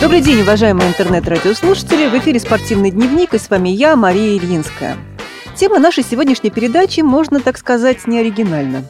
Добрый день, уважаемые интернет-радиослушатели. В эфире «Спортивный дневник», и с вами я, Мария Ильинская. Тема нашей сегодняшней передачи, можно так сказать, неоригинальна.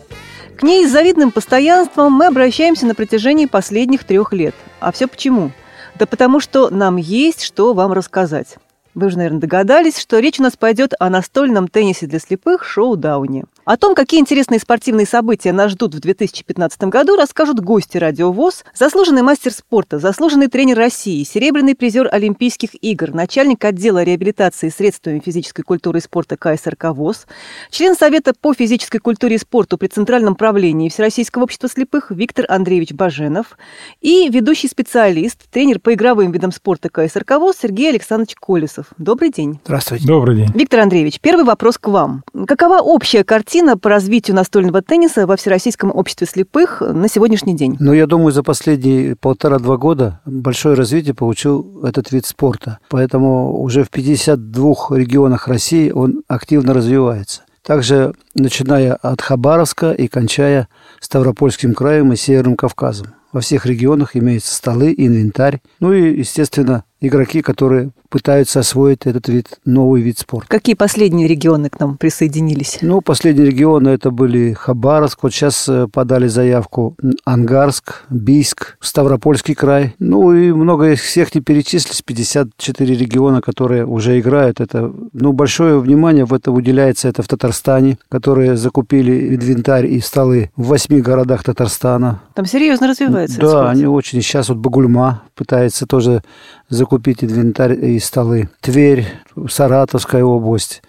К ней с завидным постоянством мы обращаемся на протяжении последних 3 лет. А все почему? Да потому что нам есть что вам рассказать. Вы же, наверное, догадались, что речь у нас пойдет о настольном теннисе для слепых шоу-дауне. О том, какие интересные спортивные события нас ждут в 2015 году, расскажут гости «Радио ВОС», заслуженный мастер спорта, заслуженный тренер России, серебряный призер Олимпийских игр, начальник отдела реабилитации средствами физической культуры и спорта КСРК ВОС, член Совета по физической культуре и спорту при Центральном правлении Всероссийского общества слепых Виктор Андреевич Баженов и ведущий специалист, тренер по игровым видам спорта КСРК ВОС Сергей Александрович Колесов. Добрый день. Здравствуйте. Добрый день. Виктор Андреевич, первый вопрос к вам. Какова общая картина по развитию настольного тенниса во Всероссийском обществе слепых на сегодняшний день? Ну, я думаю, за последние 1,5-2 года большое развитие получил этот вид спорта. Поэтому уже в 52 регионах России он активно развивается. Также начиная от Хабаровска и кончая Ставропольским краем и Северным Кавказом. Во всех регионах имеются столы, инвентарь, ну и, естественно, игроки, которые пытаются освоить этот вид, новый вид спорта. Какие последние регионы к нам присоединились? Ну, последние регионы это были Хабаровск, вот сейчас подали заявку Ангарск, Бийск, Ставропольский край. Ну, и много из всех не перечислились, 54 региона, которые уже играют. Это, ну, большое внимание в это уделяется, это в Татарстане, которые закупили инвентарь и столы в 8 городах Татарстана. Там серьезно развивается? Да, они очень. Сейчас вот Багульма пытается тоже закупить инвентарь и столы. Тверь, Саратовская область.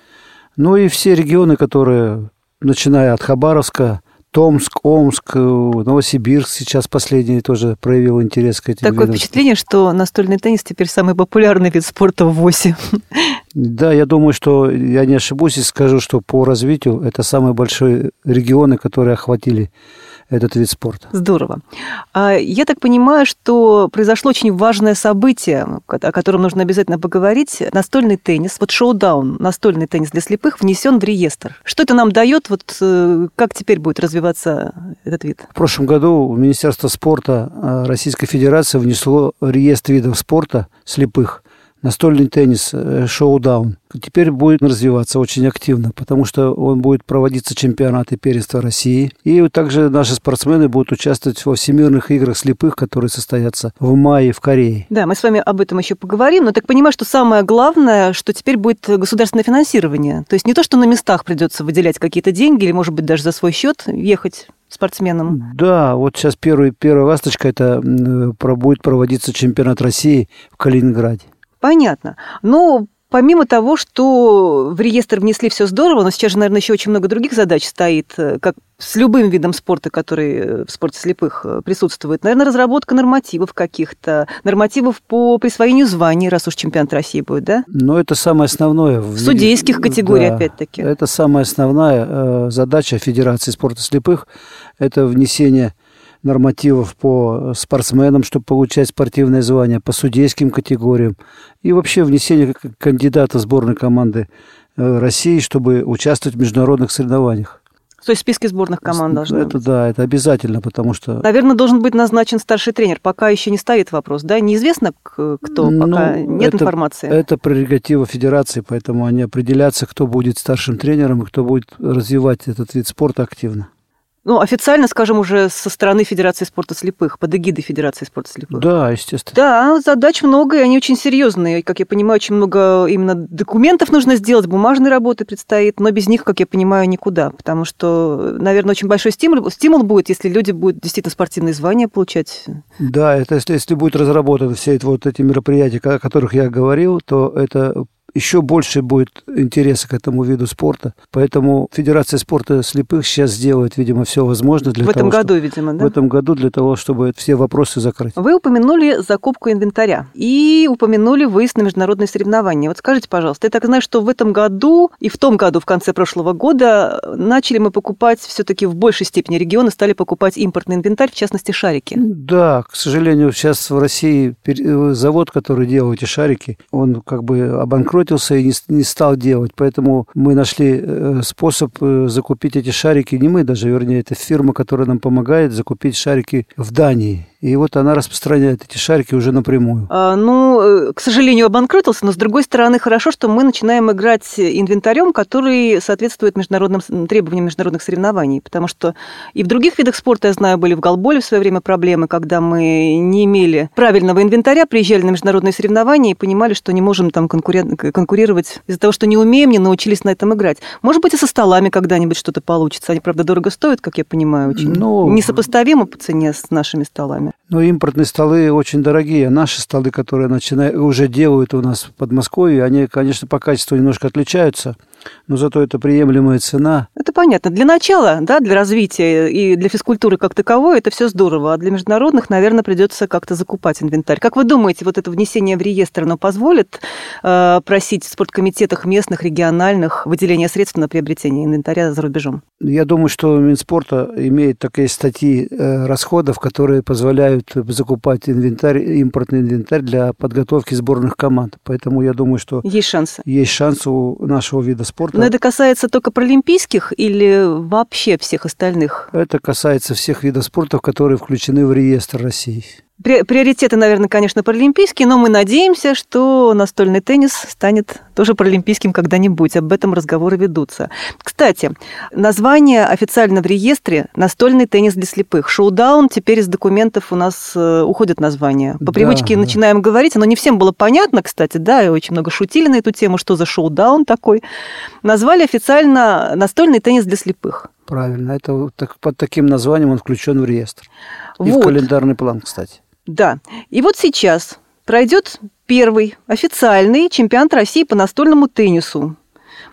Ну и все регионы, которые, начиная от Хабаровска, Томск, Омск, Новосибирск сейчас последний тоже проявил интерес к этим видам. Такое впечатление, что настольный теннис теперь самый популярный вид спорта в ВОСе. Да, я думаю, что я не ошибусь и скажу, что по развитию это самые большие регионы, которые охватили этот вид спорта. Здорово. Я так понимаю, что произошло очень важное событие, о котором нужно обязательно поговорить. Настольный теннис, вот шоу-даун, настольный теннис для слепых внесен в реестр. Что это нам дает? Вот как теперь будет развиваться этот вид? В прошлом году Министерство спорта Российской Федерации внесло в реестр видов спорта слепых настольный теннис, шоу-даун. Теперь будет развиваться очень активно, потому что он будет проводиться чемпионаты первенства России. И также наши спортсмены будут участвовать во всемирных играх слепых, которые состоятся в мае в Корее. Да, мы с вами об этом еще поговорим, но так понимаю, что самое главное, что теперь будет государственное финансирование. То есть не то, что на местах придется выделять какие-то деньги или, может быть, даже за свой счет ехать спортсменам. Да, вот сейчас первая ласточка, это будет проводиться чемпионат России в Калининграде. Понятно. Но помимо того, что в реестр внесли, все здорово, но сейчас же, наверное, еще очень много других задач стоит, как с любым видом спорта, который в спорте слепых присутствует. Наверное, разработка нормативов каких-то, нормативов по присвоению званий, раз уж чемпионат России будет, да? Но это самое основное. В судейских категориях, да, опять-таки. Это самая основная задача Федерации спорта слепых – это внесение нормативов по спортсменам, чтобы получать спортивное звание, по судейским категориям и вообще внесение кандидата сборной команды России, чтобы участвовать в международных соревнованиях. То есть в списке сборных команд должно быть? Да, это обязательно, потому что... Наверное, должен быть назначен старший тренер. Пока еще не стоит вопрос, да? Неизвестно, кто, пока нет информации. Это прерогатива федерации, поэтому они определятся, кто будет старшим тренером и кто будет развивать этот вид спорта активно. Ну, официально, скажем, уже со стороны Федерации спорта слепых, под эгидой Федерации спорта слепых. Да, естественно. Да, задач много, и они очень серьезные. Как я понимаю, очень много именно документов нужно сделать, бумажной работы предстоит, но без них, как я понимаю, никуда. Потому что, наверное, очень большой стимул будет, если люди будут действительно спортивные звания получать. Да, это если будут разработаны все вот эти мероприятия, о которых я говорил, то это... Еще больше будет интереса к этому виду спорта. Поэтому Федерация спорта слепых сейчас сделает, видимо, все возможное для того, В этом году для того, чтобы все вопросы закрыть. Вы упомянули закупку инвентаря и упомянули выезд на международные соревнования. Вот скажите, пожалуйста, я так знаю, что в этом году и в том году, в конце прошлого года, начали мы покупать все-таки в большей степени регионы, стали покупать импортный инвентарь, в частности, шарики. Да, к сожалению, сейчас в России завод, который делал эти шарики, он как бы обанкротился и не стал делать. Поэтому мы нашли способ закупить эти шарики. Не мы даже, вернее, это фирма, которая нам помогает закупить шарики в Дании. и вот она распространяет эти шарики уже напрямую. К сожалению, обанкротился, но, с другой стороны, хорошо, что мы начинаем играть инвентарем, который соответствует международным требованиям международных соревнований, потому что и в других видах спорта, я знаю, были в голболе в свое время проблемы, когда мы не имели правильного инвентаря, приезжали на международные соревнования и понимали, что не можем там конкурировать из-за того, что не умеем, не научились на этом играть. Может быть, и со столами когда-нибудь что-то получится. Они, правда, дорого стоят, как я понимаю, очень. Несопоставимо по цене с нашими столами. Но импортные столы очень дорогие. Наши столы, которые уже делают у нас в Подмосковье, они, конечно, по качеству немножко отличаются, но зато это приемлемая цена. Это понятно. Для начала, да, для развития и для физкультуры как таковой это все здорово. А для международных, наверное, придется как-то закупать инвентарь. Как вы думаете, вот это внесение в реестр, оно позволит просить в спорткомитетах местных, региональных выделения средств на приобретение инвентаря за рубежом? Я думаю, что Минспорта имеет такие статьи расходов, которые позволяют закупать импортный инвентарь для подготовки сборных команд. Поэтому я думаю, что есть шанс у нашего вида спорта. Но это касается только паралимпийских или вообще всех остальных? Это касается всех видов спорта, которые включены в реестр России. Приоритеты, наверное, конечно, паралимпийские, но мы надеемся, что настольный теннис станет тоже паралимпийским когда-нибудь. Об этом разговоры ведутся. Кстати, название официально в реестре «Настольный теннис для слепых». «Шоудаун» теперь из документов у нас уходит название. По привычке начинаем говорить, оно не всем было понятно, кстати, да, и очень много шутили на эту тему, что за шоудаун такой. Назвали официально «Настольный теннис для слепых». Правильно, это под таким названием он включен в реестр. И в календарный план, кстати. Да. И вот сейчас пройдет первый официальный чемпионат России по настольному теннису.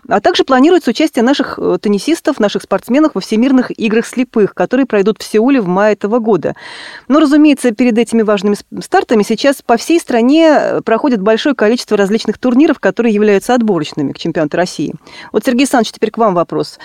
А также планируется участие наших теннисистов, наших спортсменов во всемирных играх слепых, которые пройдут в Сеуле в мае этого года. Но, разумеется, перед этими важными стартами сейчас по всей стране проходит большое количество различных турниров, которые являются отборочными к чемпионату России. Вот, Сергей Александрович, теперь к вам вопрос.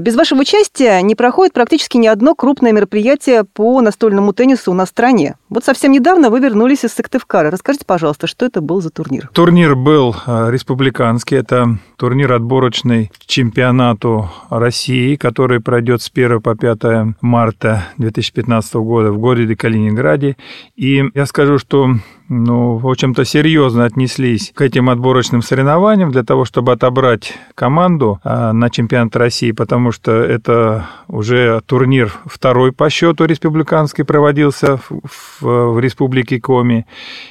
Без вашего участия не проходит практически ни одно крупное мероприятие по настольному теннису у нас в стране. Вот совсем недавно вы вернулись из Сыктывкара. Расскажите, пожалуйста, что это был за турнир? Турнир был республиканский. Это турнир отборочный к чемпионату России, который пройдет с 1 по 5 марта 2015 года в городе Калининграде. И я скажу, что в общем-то, серьезно отнеслись к этим отборочным соревнованиям для того, чтобы отобрать команду на чемпионат России, потому что это уже турнир второй по счету республиканский проводился в Республике Коми.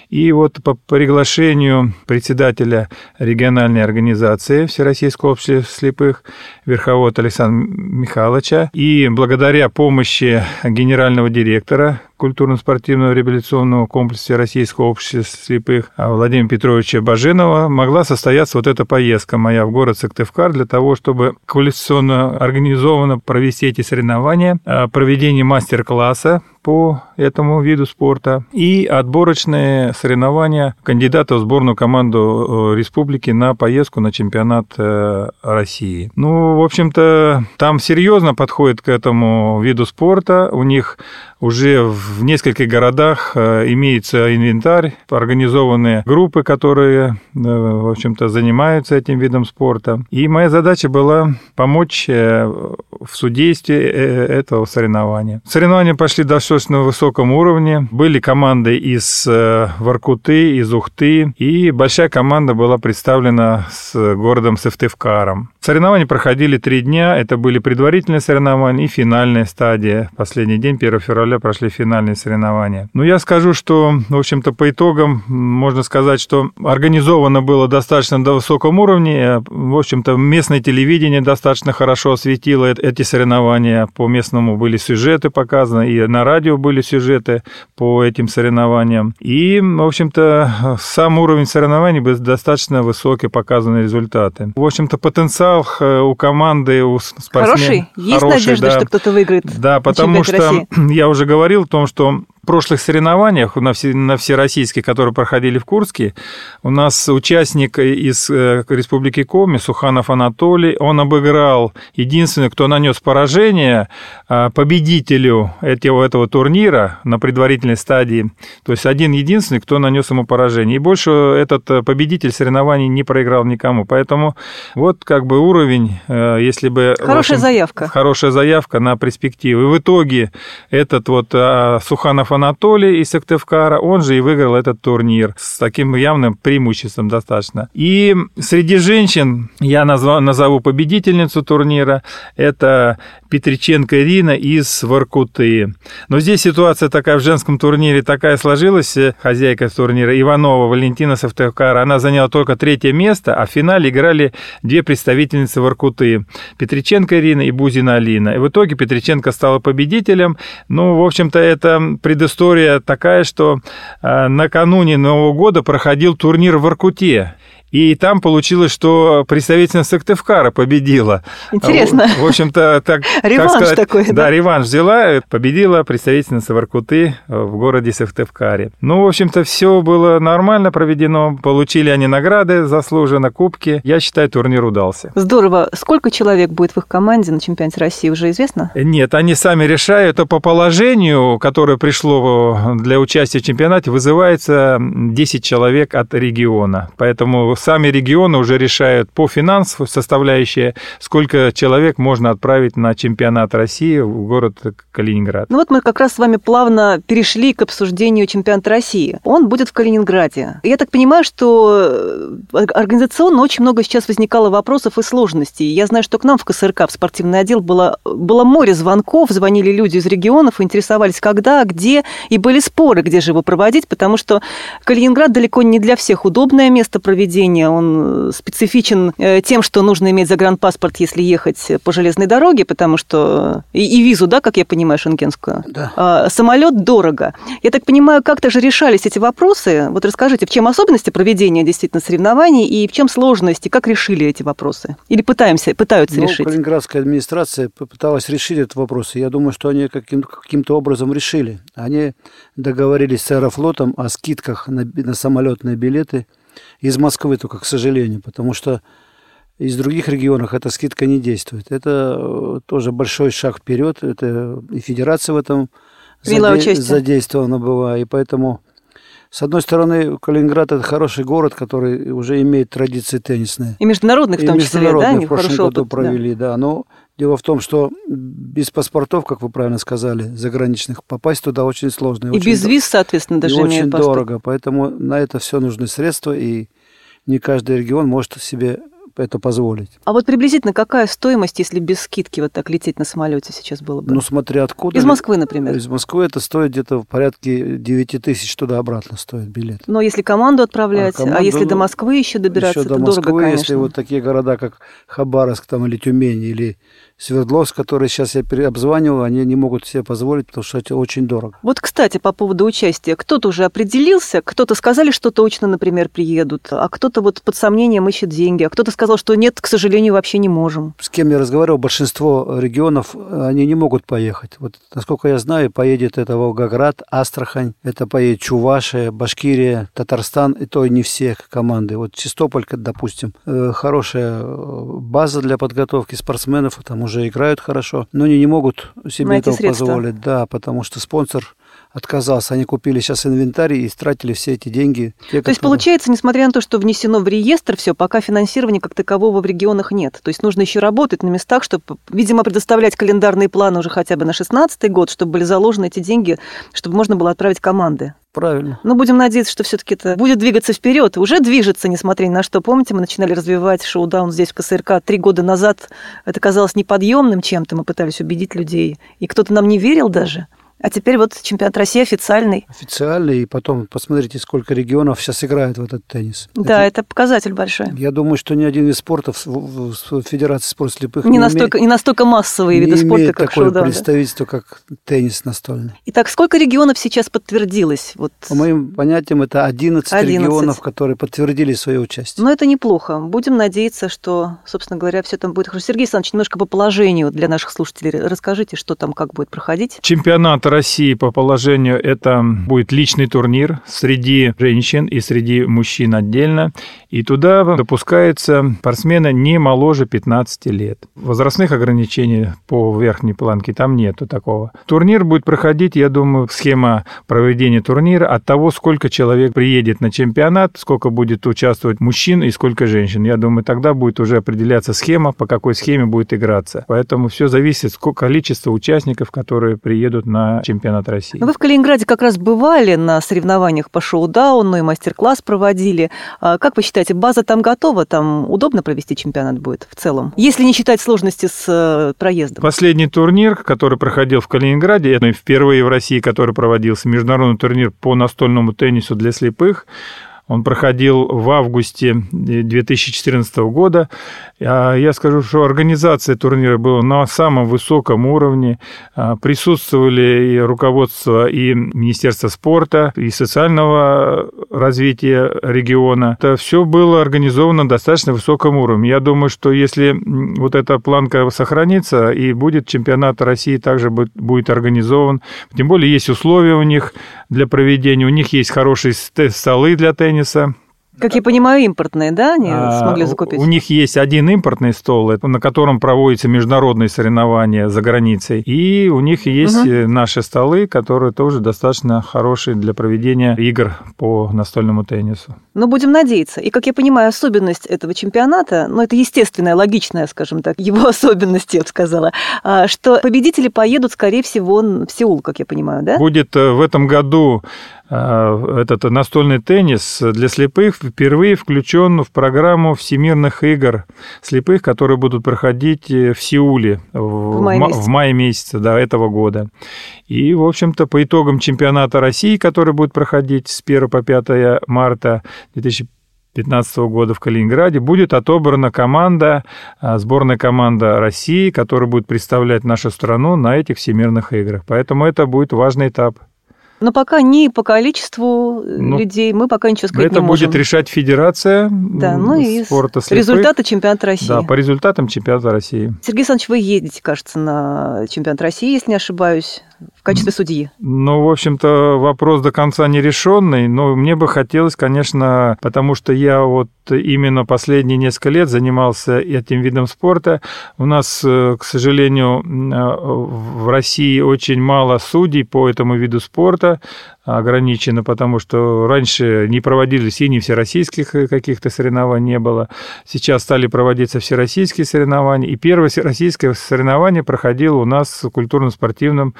И вот по приглашению председателя региональной организации Всероссийского общества слепых Верховода Александра Михайловича и благодаря помощи генерального директора культурно-спортивного реабилитационного комплекса Всероссийского общества слепых Владимира Петровича Баженова могла состояться вот эта поездка моя в город Сыктывкар для того, чтобы квалификационно организованно провести эти соревнования, проведение мастер-класса по этому виду спорта и отборочные соревнования кандидатов в сборную команду республики на поездку на чемпионат России. В общем-то, там серьезно подходят к этому виду спорта. У них уже в нескольких городах имеется инвентарь, организованные группы, которые, в общем-то, занимаются этим видом спорта. И моя задача была помочь в судействе этого соревнования. Соревнования пошли достаточно на высоком уровне. Были команды из Воркуты, из Ухты, и большая команда была представлена с городом Сыктывкаром. Соревнования проходили 3 дня. Это были предварительные соревнования и финальная стадия. Последний день, 1 февраля, прошли финальные соревнования. Я скажу, что, в общем-то, по итогам можно сказать, что организовано было достаточно на высоком уровне. В общем-то, местное телевидение достаточно хорошо осветило эти соревнования. По местному были сюжеты показаны, и на радио были сюжеты по этим соревнованиям. И, в общем-то, сам уровень соревнований был достаточно высокий, показаны результаты. В общем-то, потенциал у команды, у спортсменов. Хороший? Есть надежда, что кто-то выиграет? Да, потому что я уже говорил о том, что в прошлых соревнованиях, на всероссийских, которые проходили в Курске, у нас участник из Республики Коми, Суханов Анатолий, он обыграл, единственный, кто нанес поражение победителю этого турнира на предварительной стадии, то есть один-единственный, кто нанес ему поражение. И больше этот победитель соревнований не проиграл никому. Поэтому вот как бы уровень, если бы... Хорошая заявка. Хорошая заявка на перспективы. И в итоге этот Суханов Анатолий Анатолий из Сыктывкара, он же и выиграл этот турнир с таким явным преимуществом достаточно. И среди женщин я назову победительницу турнира, это Петриченко Ирина из Воркуты. Но здесь ситуация такая в женском турнире, такая сложилась, хозяйка турнира Иванова Валентина из Сыктывкара, она заняла только 3-е место, а в финале играли 2 представительницы Воркуты, Петриченко Ирина и Бузина Алина. И в итоге Петриченко стала победителем. Ну, в общем-то, это предыстория такая, что накануне Нового года проходил турнир в Воркуте. И там получилось, что представительница Сыктывкара победила. Интересно. В общем-то, так сказать, такой, да, реванш взяла, победила представительница Воркуты в городе Сыктывкаре. Ну, в общем-то, все было нормально проведено. Получили они награды заслуженно, кубки. Я считаю, турнир удался. Здорово. Сколько человек будет в их команде на чемпионате России, уже известно? Нет, они сами решают. Это по положению, которое пришло для участия в чемпионате, вызывается 10 человек от региона. Поэтому сами регионы уже решают по финансовой составляющей, сколько человек можно отправить на чемпионат России в город Калининград. Ну вот мы как раз с вами плавно перешли к обсуждению чемпионата России. Он будет в Калининграде. Я так понимаю, что организационно очень много сейчас возникало вопросов и сложностей. Я знаю, что к нам в КСРК, в спортивный отдел, было море звонков, звонили люди из регионов, интересовались, когда, где, и были споры, где же его проводить, потому что Калининград далеко не для всех удобное место проведения. Он специфичен тем, что нужно иметь загранпаспорт, если ехать по железной дороге, потому что... И визу, да, как я понимаю, шенгенскую? Да. Самолет дорого. Я так понимаю, как-то же решались эти вопросы. Вот расскажите, в чем особенности проведения действительно соревнований и в чем сложности? Как решили эти вопросы? Или пытаются решить? Калининградская администрация попыталась решить этот вопрос. Я думаю, что они каким-то образом решили. Они договорились с Аэрофлотом о скидках на самолетные билеты из Москвы только, к сожалению, потому что из других регионов эта скидка не действует. Это тоже большой шаг вперед. Это и федерация в этом задействована была. И поэтому, с одной стороны, Калининград – это хороший город, который уже имеет традиции теннисные. И международных в том числе, да? И международных в прошлом году провели, да. Но дело в том, что без паспортов, как вы правильно сказали, заграничных, попасть туда очень сложно. И без виз, соответственно, даже имеют паспорт. И очень дорого, поэтому на это все нужны средства, и не каждый регион может себе это позволить. А вот приблизительно какая стоимость, если без скидки вот так лететь на самолете сейчас было бы? Ну, смотря откуда. Из Москвы, например. Из Москвы это стоит где-то в порядке 9 тысяч туда-обратно стоит билет. Но если команду отправлять, а если до Москвы еще добираться, еще до Москвы, дорого, конечно. Если вот такие города, как Хабаровск там, или Тюмень, или Свердловск, которые сейчас я обзванивал, они не могут себе позволить, потому что это очень дорого. Вот, кстати, по поводу участия. Кто-то уже определился, кто-то сказали, что точно, например, приедут, а кто-то вот под сомнением ищет деньги, а кто-то сказал, что нет, к сожалению, вообще не можем. С кем я разговаривал, большинство регионов, они не могут поехать. Вот, насколько я знаю, поедет это Волгоград, Астрахань, это поедет Чувашия, Башкирия, Татарстан, и то не все команды. Вот Чистополь, допустим, хорошая база для подготовки спортсменов, потому уже играют хорошо, но они не могут себе этого позволить, да, потому что спонсор отказался. Они купили сейчас инвентарь и тратили все эти деньги. То есть, получается, несмотря на то, что внесено в реестр все, пока финансирования как такового в регионах нет. То есть, нужно еще работать на местах, чтобы, видимо, предоставлять календарные планы уже хотя бы на 2016 год, чтобы были заложены эти деньги, чтобы можно было отправить команды. Правильно. Но будем надеяться, что все-таки это будет двигаться вперед. Уже движется, несмотря ни на что. Помните, мы начинали развивать шоу-даун здесь, в КСРК, 3 года назад. Это казалось неподъемным чем-то. Мы пытались убедить людей. И кто-то нам не верил даже. А теперь вот чемпионат России официальный. Официальный, и потом посмотрите, сколько регионов сейчас играет в этот теннис. Да, это показатель большой. Я думаю, что ни один из спортов в Федерации спорта слепых не настолько массовые виды спорта, как шоу-даун. Не имеет такое представительство, как теннис настольный. Итак, сколько регионов сейчас подтвердилось? Вот... По моим понятиям, это 11 регионов, которые подтвердили свое участие. Но это неплохо. Будем надеяться, что, собственно говоря, все там будет хорошо. Сергей Александрович, немножко по положению для наших слушателей расскажите, что там, как будет проходить. Чемпионат России по положению это будет личный турнир среди женщин и среди мужчин отдельно. И туда допускаются спортсмены не моложе 15 лет. Возрастных ограничений по верхней планке там нету такого. Турнир будет проходить, я думаю, схема проведения турнира от того, сколько человек приедет на чемпионат, сколько будет участвовать мужчин и сколько женщин. Я думаю, тогда будет уже определяться схема, по какой схеме будет играться. Поэтому все зависит от количества участников, которые приедут на на чемпионат России. Вы в Калининграде как раз бывали на соревнованиях по шоу-дауну и мастер-класс проводили. Как вы считаете, база там готова? Там удобно провести чемпионат будет в целом? Если не считать сложности с проездом. Последний турнир, который проходил в Калининграде, это впервые в России, который проводился, международный турнир по настольному теннису для слепых, он проходил в августе 2014 года. Я скажу, что организация турнира была на самом высоком уровне. Присутствовали и руководство, и Министерство спорта, и социального развития региона. Это все было организовано на достаточно высоком уровне. Я думаю, что если вот эта планка сохранится, и будет чемпионат России, также будет организован. Тем более есть условия у них для проведения. У них есть хорошие столы для тенниса. Как я понимаю, импортные, да, они смогли закупить? У них есть один импортный стол, на котором проводятся международные соревнования за границей. И у них есть наши столы, которые тоже достаточно хорошие для проведения игр по настольному теннису. Ну, будем надеяться. И, как я понимаю, особенность этого чемпионата, ну, это естественная, логичная, скажем так, его особенность, я бы сказала, что победители поедут, скорее всего, в Сеул, как я понимаю, да? Будет в этом году... Этот настольный теннис для слепых впервые включен в программу всемирных игр слепых, которые будут проходить в Сеуле в мае месяце этого года. И, в общем-то, по итогам чемпионата России, который будет проходить с 1 по 5 марта 2015 года в Калининграде, будет отобрана команда, сборная команда России, которая будет представлять нашу страну на этих всемирных играх. Поэтому это будет важный этап. Но пока ни по количеству людей мы пока ничего сказать не можем. Это будет решать Федерация спорта слепых. Результаты чемпионата России. Да, по результатам чемпионата России. Сергей Александрович, вы ездите, кажется, на чемпионат России, если не ошибаюсь, в качестве судьи. Ну, в общем-то, вопрос до конца не решенный, но мне бы хотелось, конечно, потому что я вот именно последние несколько лет занимался этим видом спорта. У нас, к сожалению, в России очень мало судей по этому виду спорта, ограничено, потому что раньше не проводились и не всероссийских каких-то соревнований не было. Сейчас стали проводиться всероссийские соревнования. И первое всероссийское соревнование проходило у нас в культурно-спортивном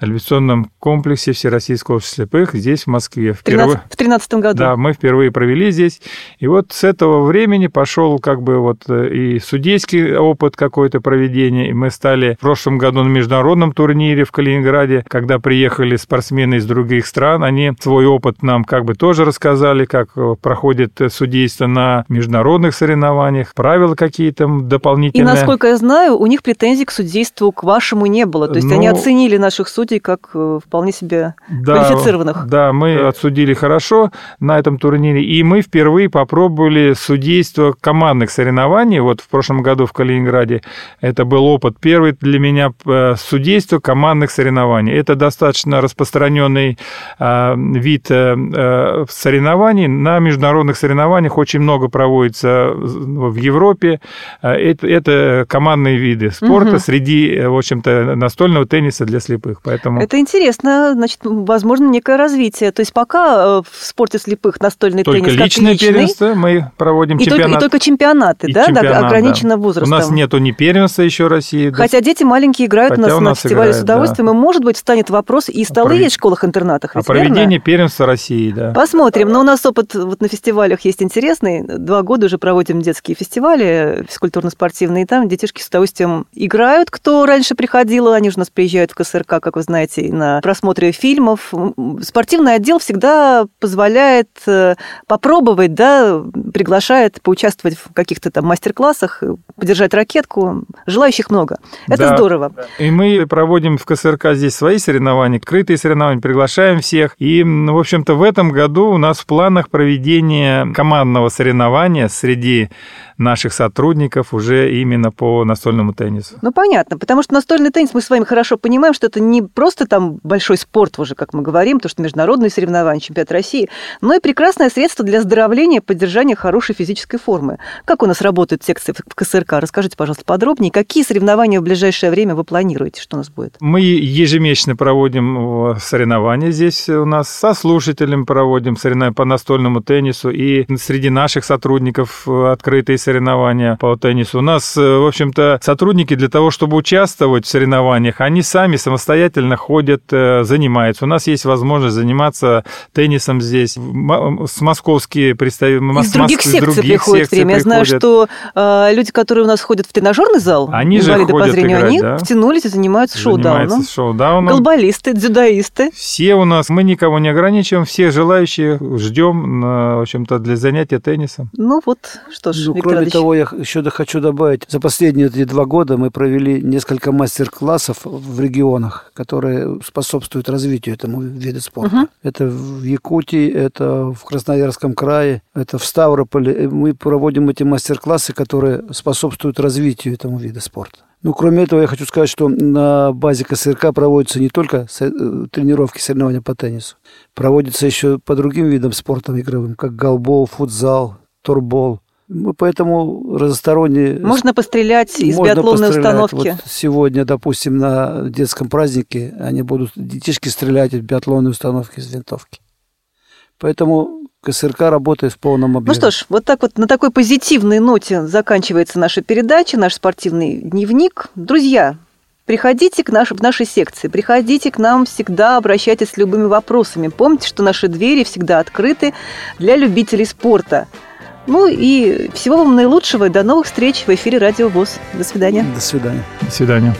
реабилитационном комплексе Всероссийского общества слепых здесь, в Москве. В 2013 году. Да, мы впервые провели здесь. И вот с этого времени пошел как бы вот и судейский опыт какой-то проведения. И мы стали в прошлом году на международном турнире в Калининграде, когда приехали спортсмены из других стран, они свой опыт нам как бы тоже рассказали, как проходит судейство на международных соревнованиях, правила какие-то дополнительные. И, насколько я знаю, у них претензий к судейству к вашему не было. То есть они оценили наших судей как вполне себе квалифицированных. Да, мы отсудили хорошо на этом турнире. И мы впервые попробовали судейство командных соревнований. Вот в прошлом году в Калининграде это был опыт первый для меня судейство командных соревнований. Это достаточно распространенный вид соревнований. На международных соревнованиях очень много проводится в Европе. Это командные виды спорта среди, в общем-то, настольного тенниса для слепых. Поэтому... Это интересно. Значит, возможно, некое развитие. То есть пока в спорте слепых настольный теннис как личное первенство мы проводим, чемпионат. И только чемпионаты, и да? Чемпионат, ограничено возрастом. У нас нету ни первенства еще России. Хотя дети маленькие играют на фестивале с удовольствием. И, может быть, встанет вопрос, и столы есть в школах-интернатах. Ведь проведение первенства России, да. Посмотрим. Но у нас опыт вот на фестивалях есть интересный. 2 года уже проводим детские фестивали физкультурно-спортивные. Там детишки с удовольствием играют, кто раньше приходил. Они же у нас приезжают в КСРК, как вы знаете, на просмотры фильмов. Спортивный отдел всегда позволяет попробовать, да, приглашает поучаствовать в каких-то там мастер-классах, подержать ракетку. Желающих много. Это здорово. И мы проводим в КСРК здесь свои соревнования, открытые соревнования, приглашаем всех. И, в общем-то, в этом году у нас в планах проведение командного соревнования среди наших сотрудников уже именно по настольному теннису. Ну, понятно, потому что настольный теннис, мы с вами хорошо понимаем, что это не просто там большой спорт уже, как мы говорим, потому что международные соревнования, чемпионат России, но и прекрасное средство для оздоровления и поддержания хорошей физической формы. Как у нас работают секции в КСРК? Расскажите, пожалуйста, подробнее. Какие соревнования в ближайшее время вы планируете? Что у нас будет? Мы ежемесячно проводим соревнования здесь у нас, со слушателями проводим соревнования по настольному теннису, и среди наших сотрудников открытые соревнования по теннису. У нас, в общем-то, сотрудники для того, чтобы участвовать в соревнованиях, они сами самостоятельно самостоятельно ходят, занимаются. У нас есть возможность заниматься теннисом здесь. С московские представители... Из других секций приходят время. Я знаю, что люди, которые у нас ходят в тренажерный зал, они же ходят по зрению, играть, они да? втянулись и занимаются шоу-дауном. Голболисты, дзюдоисты. Все у нас, мы никого не ограничиваем, всех желающих ждем, в общем-то, для занятия теннисом. Ну вот, что ж, Виктор Андреевич. Кроме того, я еще хочу добавить, за последние 2 года мы провели несколько мастер-классов в регионах, которые способствуют развитию этому виду спорта. Угу. Это в Якутии, это в Красноярском крае, это в Ставрополе. Мы проводим эти мастер-классы, которые способствуют развитию этому виду спорта. Ну, кроме этого, я хочу сказать, что на базе КСРК проводятся не только тренировки, соревнования по теннису. Проводятся еще по другим видам спорта игровым, как голбол, футзал, торбол. Мы поэтому разносторонние... Можно пострелять из биатлонной установки. Вот сегодня, допустим, на детском празднике они будут, детишки, стрелять из биатлонной установки, из винтовки. Поэтому... КСРК работает в полном объеме. Ну что ж, вот так вот на такой позитивной ноте заканчивается наша передача, наш спортивный дневник. Друзья, приходите к нашей секции, приходите к нам всегда, обращайтесь с любыми вопросами. Помните, что наши двери всегда открыты для любителей спорта. Ну и всего вам наилучшего, до новых встреч в эфире Радио ВОС. До свидания. До свидания. До свидания.